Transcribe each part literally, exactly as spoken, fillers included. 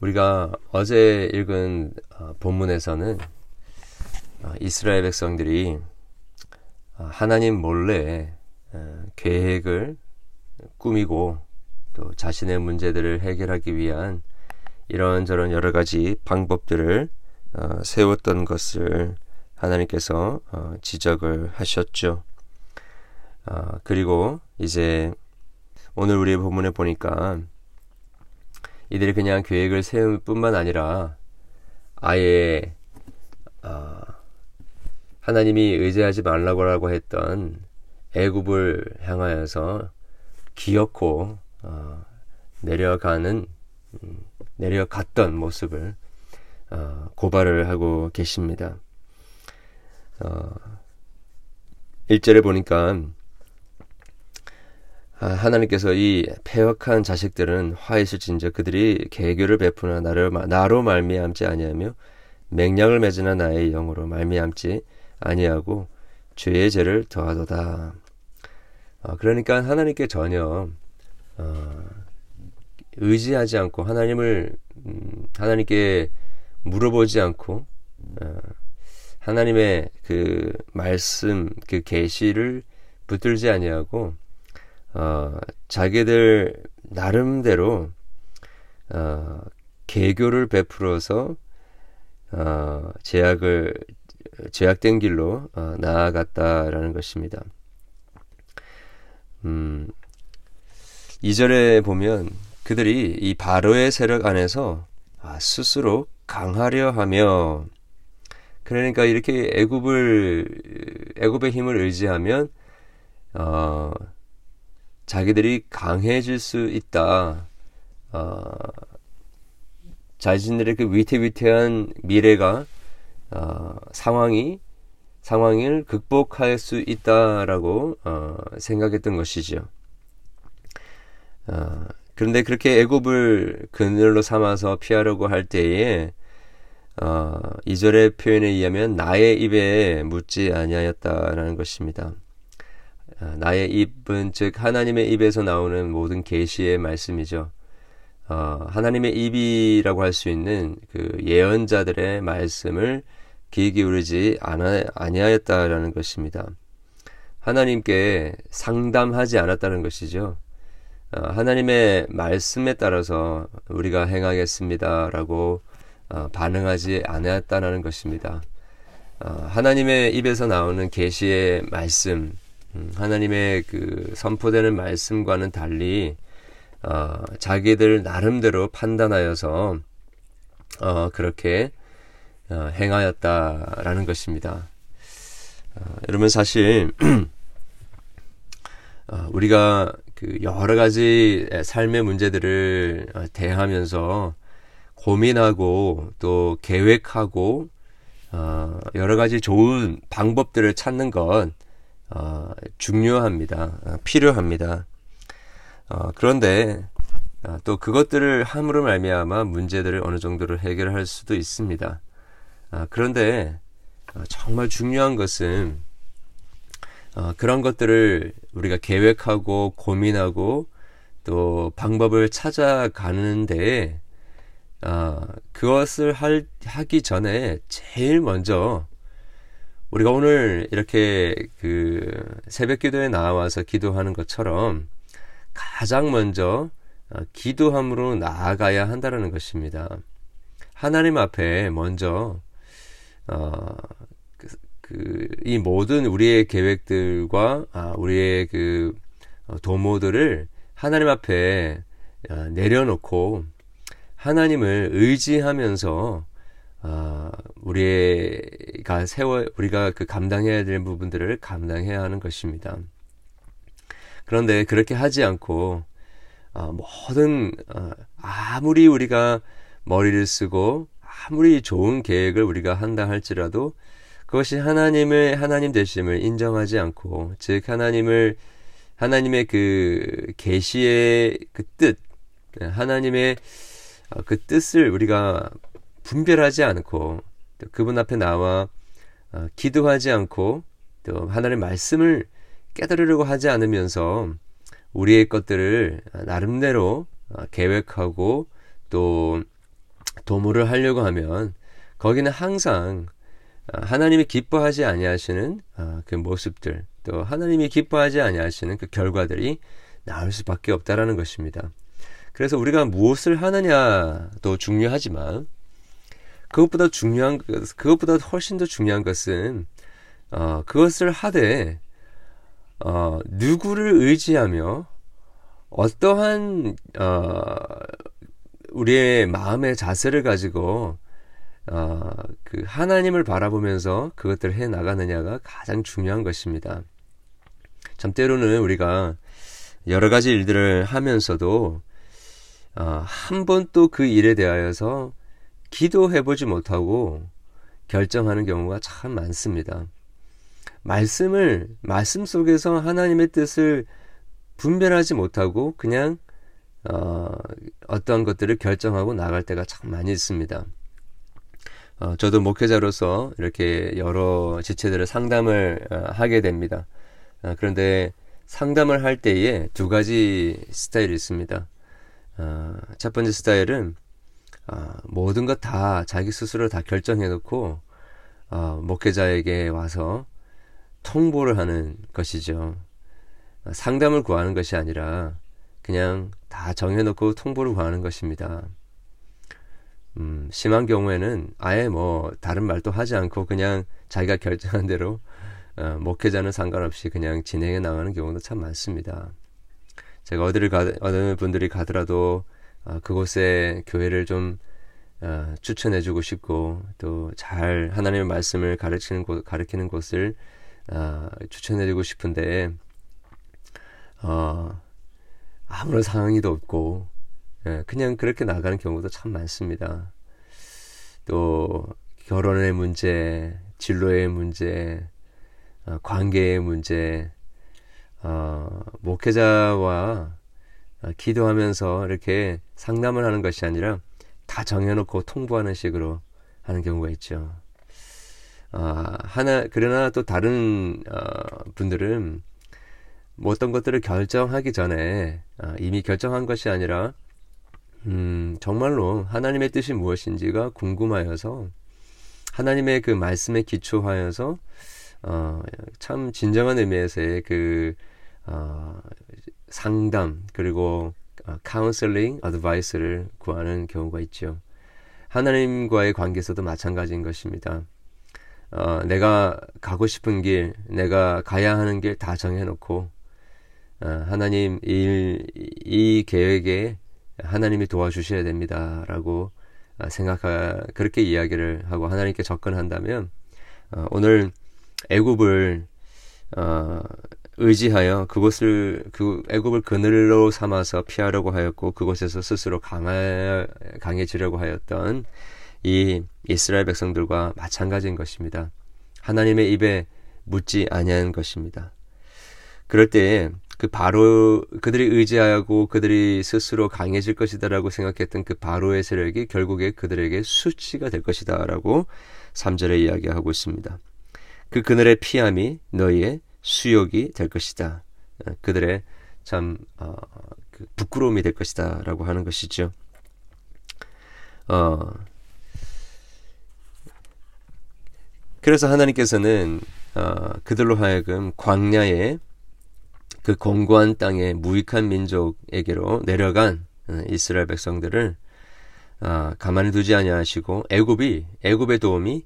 우리가 어제 읽은 본문에서는 이스라엘 백성들이 하나님 몰래 계획을 꾸미고 또 자신의 문제들을 해결하기 위한 이런저런 여러가지 방법들을 세웠던 것을 하나님께서 지적을 하셨죠. 그리고 이제 오늘 우리의 본문에 보니까 이들이 그냥 계획을 세울 뿐만 아니라 아예 어, 하나님이 의지하지 말라고 했던 애굽을 향하여서 기어코 어, 내려가는 음, 내려갔던 모습을 어, 고발을 하고 계십니다. 어, 일 절에 보니까 하나님께서 이 패역한 자식들은 화에 있을진저 그들이 개교를 베푸나 나를, 나로 말미암지 아니하며 맹량을 맺으나 나의 영으로 말미암지 아니하고 죄의 죄를 더하도다. 어, 그러니까 하나님께 전혀 어, 의지하지 않고 하나님을 음, 하나님께 물어보지 않고 어, 하나님의 그 말씀 그 계시를 붙들지 아니하고 어, 자기들 나름대로 어, 개교를 베풀어서 어, 제약을 제약된 길로 어, 나아갔다라는 것입니다. 음, 이 절에 보면 그들이 이 바로의 세력 안에서 아, 스스로 강하려 하며, 그러니까 이렇게 애굽을 애굽의 힘을 의지하면 어, 자기들이 강해질 수 있다. 어, 자신들의 그 위태위태한 미래가 어, 상황이 상황을 극복할 수 있다라고 어, 생각했던 것이죠. 어, 그런데 그렇게 애굽을 그늘로 삼아서 피하려고 할 때에 어, 이 절의 표현에 의하면 나의 입에 묻지 아니하였다라는 것입니다. 나의 입은 즉 하나님의 입에서 나오는 모든 계시의 말씀이죠. 어, 하나님의 입이라고 할 수 있는 그 예언자들의 말씀을 귀 기울이지 아니하였다라는 것입니다. 하나님께 상담하지 않았다는 것이죠. 어, 하나님의 말씀에 따라서 우리가 행하겠습니다라고 어, 반응하지 않았다는 것입니다. 어, 하나님의 입에서 나오는 계시의 말씀, 하나님의 그 선포되는 말씀과는 달리 어, 자기들 나름대로 판단하여서 어, 그렇게 어, 행하였다라는 것입니다. 어, 여러분 사실 어, 우리가 그 여러 가지 삶의 문제들을 대하면서 고민하고 또 계획하고 어, 여러 가지 좋은 방법들을 찾는 건 어, 중요합니다. 어, 필요합니다. 어, 그런데 어, 또 그것들을 함으로 말미암아 문제들을 어느 정도로 해결할 수도 있습니다. 어, 그런데 어, 정말 중요한 것은 어, 그런 것들을 우리가 계획하고 고민하고 또 방법을 찾아가는데 어, 그것을 할, 하기 전에 제일 먼저 우리가 오늘 이렇게 그 새벽 기도에 나와서 기도하는 것처럼 가장 먼저 기도함으로 나아가야 한다는 것입니다. 하나님 앞에 먼저 어, 그, 그, 이 모든 우리의 계획들과 아, 우리의 그 도모들을 하나님 앞에 내려놓고 하나님을 의지하면서 아, 우리가 세워, 우리가 그 감당해야 될 부분들을 감당해야 하는 것입니다. 그런데 그렇게 하지 않고, 아, 모든, 아, 아무리 우리가 머리를 쓰고, 아무리 좋은 계획을 우리가 한다 할지라도, 그것이 하나님을, 하나님 되심을 인정하지 않고, 즉, 하나님을, 하나님의 그, 계시의 그 뜻, 하나님의 그 뜻을 우리가 분별하지 않고 또 그분 앞에 나와 어, 기도하지 않고 또 하나님의 말씀을 깨달으려고 하지 않으면서 우리의 것들을 나름대로 어, 계획하고 또 도모를 하려고 하면 거기는 항상 하나님이 기뻐하지 아니하시는 그 모습들, 또 하나님이 기뻐하지 아니하시는 그 결과들이 나올 수밖에 없다라는 것입니다. 그래서 우리가 무엇을 하느냐도 중요하지만 그것보다 중요한 그것보다 훨씬 더 중요한 것은 어, 그것을 하되 어, 누구를 의지하며 어떠한 어, 우리의 마음의 자세를 가지고 어, 그 하나님을 바라보면서 그것들을 해 나가느냐가 가장 중요한 것입니다. 참 때로는 우리가 여러 가지 일들을 하면서도 어, 한 번 또 그 일에 대하여서 기도해보지 못하고 결정하는 경우가 참 많습니다. 말씀을 말씀 속에서 하나님의 뜻을 분별하지 못하고 그냥 어, 어떤 것들을 결정하고 나갈 때가 참 많이 있습니다. 어, 저도 목회자로서 이렇게 여러 지체들을 상담을 어, 하게 됩니다. 어, 그런데 상담을 할 때에 두 가지 스타일이 있습니다. 어, 첫 번째 스타일은 어, 모든 것 다 자기 스스로 다 결정해놓고 어, 목회자에게 와서 통보를 하는 것이죠. 어, 상담을 구하는 것이 아니라 그냥 다 정해놓고 통보를 구하는 것입니다. 음, 심한 경우에는 아예 뭐 다른 말도 하지 않고 그냥 자기가 결정한 대로 어, 목회자는 상관없이 그냥 진행해 나가는 경우도 참 많습니다. 제가 어디를 가, 어느 분들이 가더라도 어, 그곳에 교회를 좀 어, 추천해주고 싶고 또 잘 하나님의 말씀을 가르치는 곳, 가르치는 곳을 어, 추천해주고 싶은데 어, 아무런 상황이도 없고 예, 그냥 그렇게 나가는 경우도 참 많습니다. 또 결혼의 문제, 진로의 문제, 어, 관계의 문제, 어, 목회자와 어, 기도하면서 이렇게 상담을 하는 것이 아니라 다 정해놓고 통보하는 식으로 하는 경우가 있죠. 어, 하나 그러나 또 다른 어, 분들은 뭐 어떤 것들을 결정하기 전에 어, 이미 결정한 것이 아니라 음, 정말로 하나님의 뜻이 무엇인지가 궁금하여서 하나님의 그 말씀에 기초하여서 어, 참 진정한 의미에서의 그 어, 상담 그리고 어, 카운슬링, 어드바이스를 구하는 경우가 있죠. 하나님과의 관계에서도 마찬가지인 것입니다. 어, 내가 가고 싶은 길, 내가 가야 하는 길 다 정해놓고 어, 하나님 이, 이 계획에 하나님이 도와주셔야 됩니다 라고 생각하 그렇게 이야기를 하고 하나님께 접근한다면 어, 오늘 애굽을 어, 의지하여 그곳을 그 애굽을 그늘로 삼아서 피하려고 하였고 그곳에서 스스로 강하, 강해지려고 하였던 이 이스라엘 백성들과 마찬가지인 것입니다. 하나님의 입에 묻지 아니한 것입니다. 그럴 때에 그 바로 그들이 의지하고 그들이 스스로 강해질 것이다라고 생각했던 그 바로의 세력이 결국에 그들에게 수치가 될 것이다라고 삼 절에 이야기하고 있습니다. 그 그늘의 피함이 너희의 수욕이 될 것이다. 그들의 참 어, 그 부끄러움이 될 것이다라고 하는 것이죠. 어, 그래서 하나님께서는 어, 그들로 하여금 광야에 그 공고한 땅에 무익한 민족에게로 내려간 이스라엘 백성들을 가만히 두지 아니하시고 애굽이 애굽의 도움이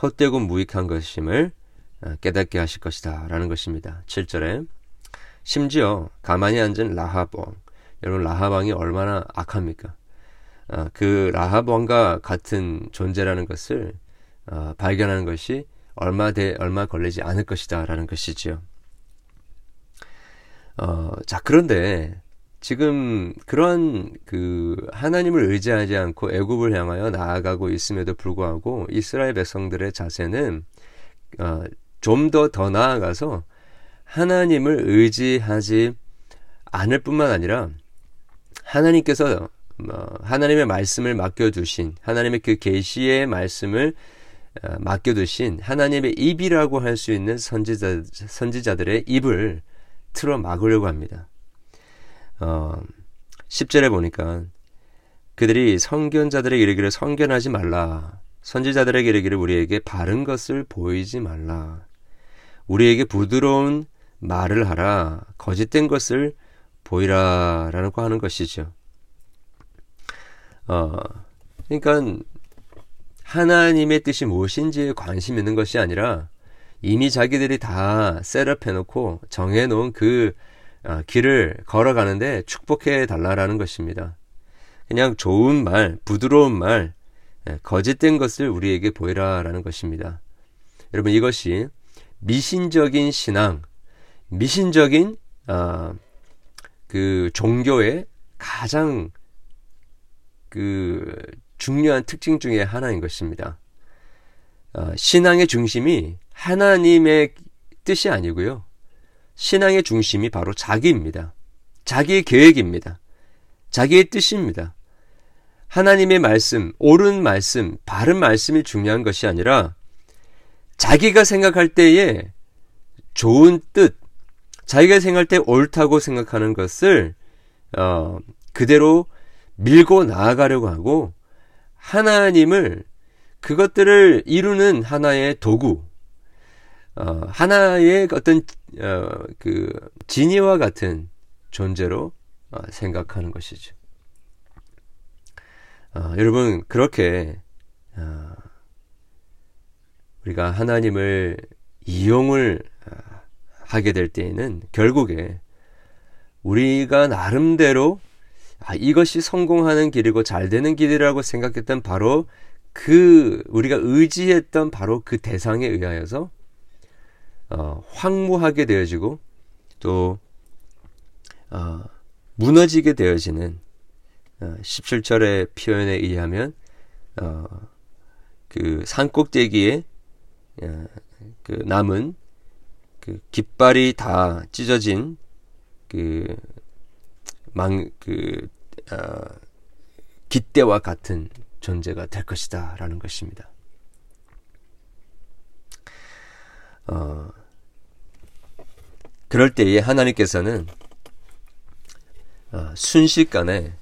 헛되고 무익한 것임을 깨닫게 하실 것이다 라는 것입니다. 칠 절에 심지어 가만히 앉은 라합 왕, 여러분 라합 왕이 얼마나 악합니까? 그 라합 왕과 같은 존재라는 것을 발견하는 것이 얼마 대 얼마 걸리지 않을 것이다 라는 것이지요. 어, 자, 그런데 지금 그런 그 하나님을 의지하지 않고 애굽을 향하여 나아가고 있음에도 불구하고 이스라엘 백성들의 자세는 어, 좀 더 더 나아가서 하나님을 의지하지 않을 뿐만 아니라 하나님께서 어, 하나님의 말씀을 맡겨두신 하나님의 그 계시의 말씀을 어, 맡겨두신 하나님의 입이라고 할 수 있는 선지자, 선지자들의 입을 틀어 막으려고 합니다. 어, 십 절에 보니까 그들이 선견자들에게 이르기를 선견하지 말라. 선지자들에게 이르기를 우리에게 바른 것을 보이지 말라. 우리에게 부드러운 말을 하라. 거짓된 것을 보이라. 라고 하는 것이죠. 어, 그러니까 하나님의 뜻이 무엇인지에 관심 있는 것이 아니라 이미 자기들이 다 셋업해놓고 정해놓은 그 길을 걸어가는데 축복해달라라는 것입니다. 그냥 좋은 말, 부드러운 말, 거짓된 것을 우리에게 보이라라는 것입니다. 여러분, 이것이 미신적인 신앙, 미신적인 아, 그 종교의 가장 그 중요한 특징 중에 하나인 것입니다. 아, 신앙의 중심이 하나님의 뜻이 아니고요. 신앙의 중심이 바로 자기입니다. 자기의 계획입니다. 자기의 뜻입니다. 하나님의 말씀, 옳은 말씀, 바른 말씀이 중요한 것이 아니라 자기가 생각할 때에 좋은 뜻, 자기가 생각할 때 옳다고 생각하는 것을 어, 그대로 밀고 나아가려고 하고 하나님을 그것들을 이루는 하나의 도구, 어, 하나의 어떤 어, 그 진이와 같은 존재로 어, 생각하는 것이죠. 어, 여러분, 그렇게 어, 우리가 하나님을 이용을 하게 될 때에는 결국에 우리가 나름대로 아, 이것이 성공하는 길이고 잘되는 길이라고 생각했던 바로 그 우리가 의지했던 바로 그 대상에 의하여서 어, 황무하게 되어지고 또 어, 무너지게 되어지는 어, 십칠 절의 표현에 의하면 어, 그 산꼭대기에 어, 그 남은 그 깃발이 다 찢어진 그 망, 그 어, 깃대와 같은 존재가 될 것이다 라는 것입니다. 어, 그럴 때에 하나님께서는 어, 순식간에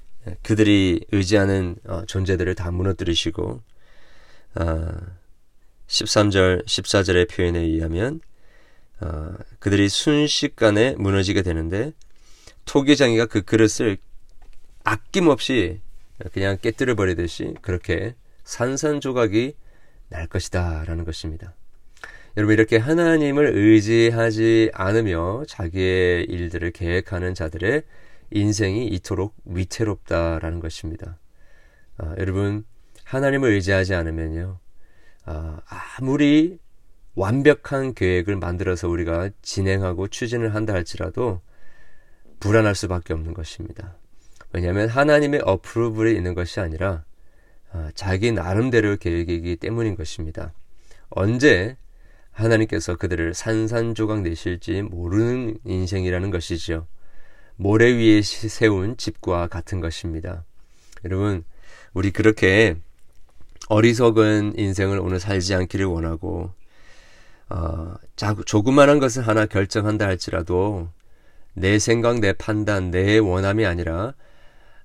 그들이 의지하는 어, 존재들을 다 무너뜨리시고 어, 십삼 절, 십사 절의 표현에 의하면 어, 그들이 순식간에 무너지게 되는데 토기장이가 그 그릇을 아낌없이 그냥 깨뜨려 버리듯이 그렇게 산산조각이 날 것이다 라는 것입니다. 여러분, 이렇게 하나님을 의지하지 않으며 자기의 일들을 계획하는 자들의 인생이 이토록 위태롭다라는 것입니다. 아, 여러분, 하나님을 의지하지 않으면요, 아, 아무리 완벽한 계획을 만들어서 우리가 진행하고 추진을 한다 할지라도 불안할 수밖에 없는 것입니다. 왜냐하면 하나님의 어프로블이 있는 것이 아니라 아, 자기 나름대로의 계획이기 때문인 것입니다. 언제 하나님께서 그들을 산산조각 내실지 모르는 인생이라는 것이죠. 모래 위에 세운 집과 같은 것입니다. 여러분, 우리 그렇게 어리석은 인생을 오늘 살지 않기를 원하고 어, 조그만한 것을 하나 결정한다 할지라도 내 생각, 내 판단, 내 원함이 아니라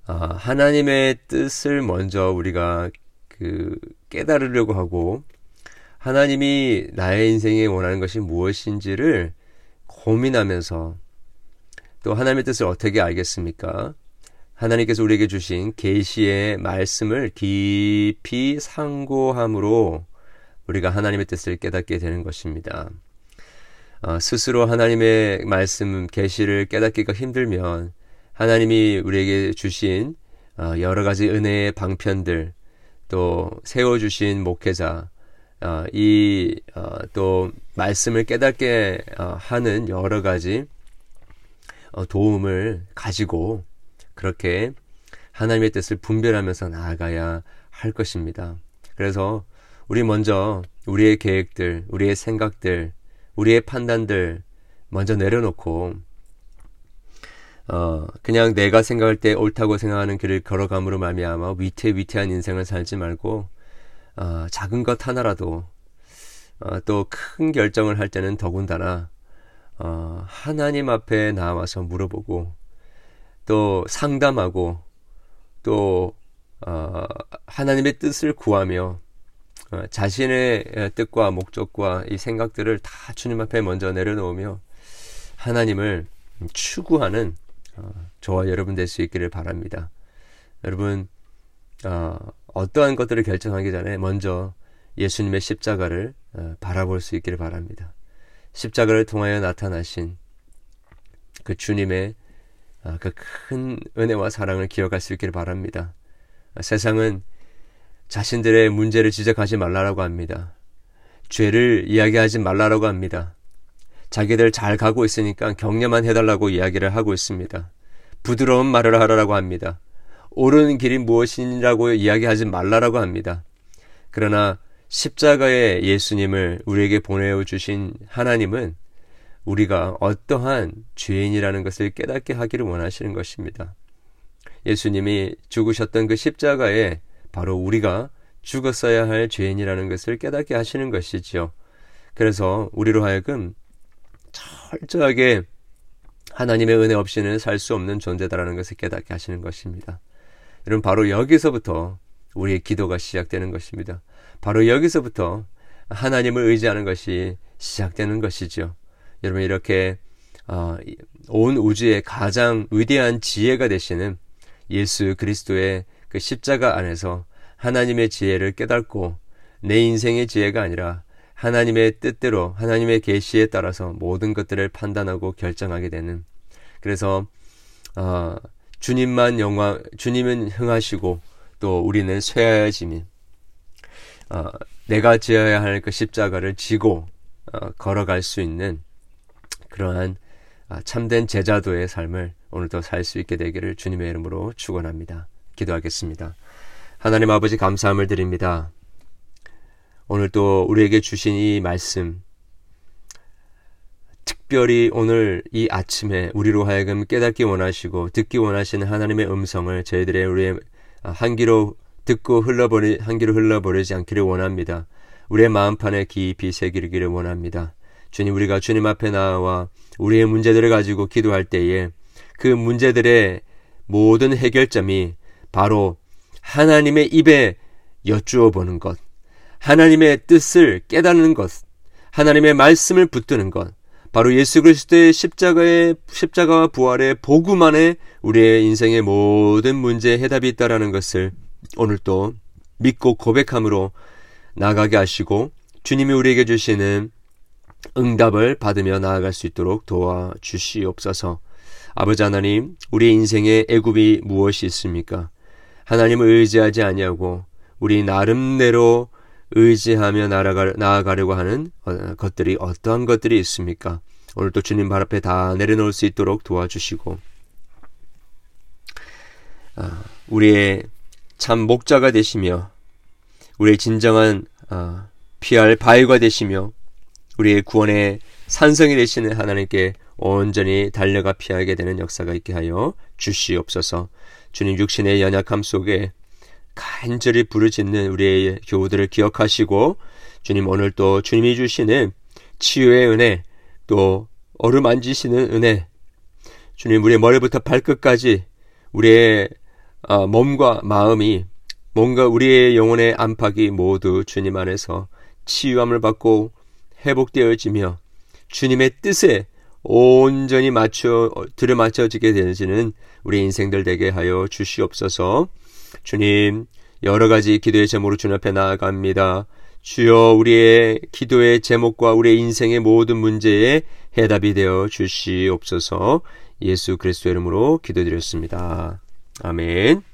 어, 하나님의 뜻을 먼저 우리가 그 깨달으려고 하고 하나님이 나의 인생에 원하는 것이 무엇인지를 고민하면서 또 하나님의 뜻을 어떻게 알겠습니까? 하나님께서 우리에게 주신 계시의 말씀을 깊이 상고함으로 우리가 하나님의 뜻을 깨닫게 되는 것입니다. 어, 스스로 하나님의 말씀, 계시를 깨닫기가 힘들면 하나님이 우리에게 주신 어, 여러 가지 은혜의 방편들, 또 세워주신 목회자, 어, 이, 어, 또, 말씀을 깨닫게 어, 하는 여러 가지 어, 도움을 가지고 그렇게 하나님의 뜻을 분별하면서 나아가야 할 것입니다. 그래서 우리 먼저 우리의 계획들, 우리의 생각들, 우리의 판단들 먼저 내려놓고 어, 그냥 내가 생각할 때 옳다고 생각하는 길을 걸어감으로 말미암아 위태위태한 인생을 살지 말고 어, 작은 것 하나라도 어, 또 큰 결정을 할 때는 더군다나 어, 하나님 앞에 나와서 물어보고 또 상담하고 또 어, 하나님의 뜻을 구하며 어, 자신의 뜻과 목적과 이 생각들을 다 주님 앞에 먼저 내려놓으며 하나님을 추구하는 어, 저와 여러분 될 수 있기를 바랍니다. 여러분 어, 어떠한 것들을 결정하기 전에 먼저 예수님의 십자가를 어, 바라볼 수 있기를 바랍니다. 십자가를 통하여 나타나신 그 주님의 어, 그 큰 은혜와 사랑을 기억할 수 있기를 바랍니다. 세상은 자신들의 문제를 지적하지 말라라고 합니다. 죄를 이야기하지 말라라고 합니다. 자기들 잘 가고 있으니까 격려만 해달라고 이야기를 하고 있습니다. 부드러운 말을 하라라고 합니다. 옳은 길이 무엇이라고 이야기하지 말라라고 합니다. 그러나 십자가의 예수님을 우리에게 보내주신 하나님은 우리가 어떠한 죄인이라는 것을 깨닫게 하기를 원하시는 것입니다. 예수님이 죽으셨던 그 십자가에 바로 우리가 죽었어야 할 죄인이라는 것을 깨닫게 하시는 것이지요. 그래서 우리로 하여금 철저하게 하나님의 은혜 없이는 살 수 없는 존재다라는 것을 깨닫게 하시는 것입니다. 여러분, 바로 여기서부터 우리의 기도가 시작되는 것입니다. 바로 여기서부터 하나님을 의지하는 것이 시작되는 것이지요. 여러분, 이렇게 어, 온 우주의 가장 위대한 지혜가 되시는 예수 그리스도의 그 십자가 안에서 하나님의 지혜를 깨닫고 내 인생의 지혜가 아니라 하나님의 뜻대로 하나님의 계시에 따라서 모든 것들을 판단하고 결정하게 되는, 그래서 어, 주님만 영화 주님은 흥하시고 또 우리는 쇠하여짐이 어, 내가 지어야 할 그 십자가를 지고 어, 걸어갈 수 있는 그러한 참된 제자도의 삶을 오늘도 살 수 있게 되기를 주님의 이름으로 축원합니다. 기도하겠습니다. 하나님 아버지, 감사함을 드립니다. 오늘도 우리에게 주신 이 말씀, 특별히 오늘 이 아침에 우리로 하여금 깨닫기 원하시고 듣기 원하시는 하나님의 음성을 저희들의 우리의 한 귀로 듣고 흘러버리 한 귀로 흘러버리지 않기를 원합니다. 우리의 마음판에 깊이 새기기를 원합니다. 주님, 우리가 주님 앞에 나와 우리의 문제들을 가지고 기도할 때에 그 문제들의 모든 해결점이 바로 하나님의 입에 여쭈어 보는 것, 하나님의 뜻을 깨닫는 것, 하나님의 말씀을 붙드는 것, 바로 예수 그리스도의 십자가의 십자가와 부활의 복음 안에 우리의 인생의 모든 문제에 해답이 있다라는 것을 오늘 또 믿고 고백함으로 나아가게 하시고 주님이 우리에게 주시는 응답을 받으며 나아갈 수 있도록 도와주시옵소서. 아버지 하나님, 우리의 인생의 애굽이 무엇이 있습니까? 하나님을 의지하지 아니하고 우리 나름대로 의지하며 나아가려고 하는 것들이 어떠한 것들이 있습니까? 오늘도 주님 발 앞에 다 내려놓을 수 있도록 도와주시고 우리의 참 목자가 되시며 우리의 진정한 피할 바위가 되시며 우리의 구원의 산성이 되시는 하나님께 온전히 달려가 피하게 되는 역사가 있게 하여 주시옵소서. 주님, 육신의 연약함 속에 간절히 부르짖는 우리의 교우들을 기억하시고 주님, 오늘 또 주님이 주시는 치유의 은혜, 또 어루만지시는 은혜, 주님, 우리의 머리부터 발끝까지 우리의 몸과 마음이 뭔가 우리의 영혼의 안팎이 모두 주님 안에서 치유함을 받고 회복되어지며 주님의 뜻에 온전히 맞춰 들여맞춰지게 되는 우리 인생들 되게 하여 주시옵소서. 주님, 여러 가지 기도의 제목으로 주님 앞에 나아갑니다. 주여, 우리의 기도의 제목과 우리의 인생의 모든 문제에 해답이 되어 주시옵소서. 예수 그리스도의 이름으로 기도드렸습니다. 아멘.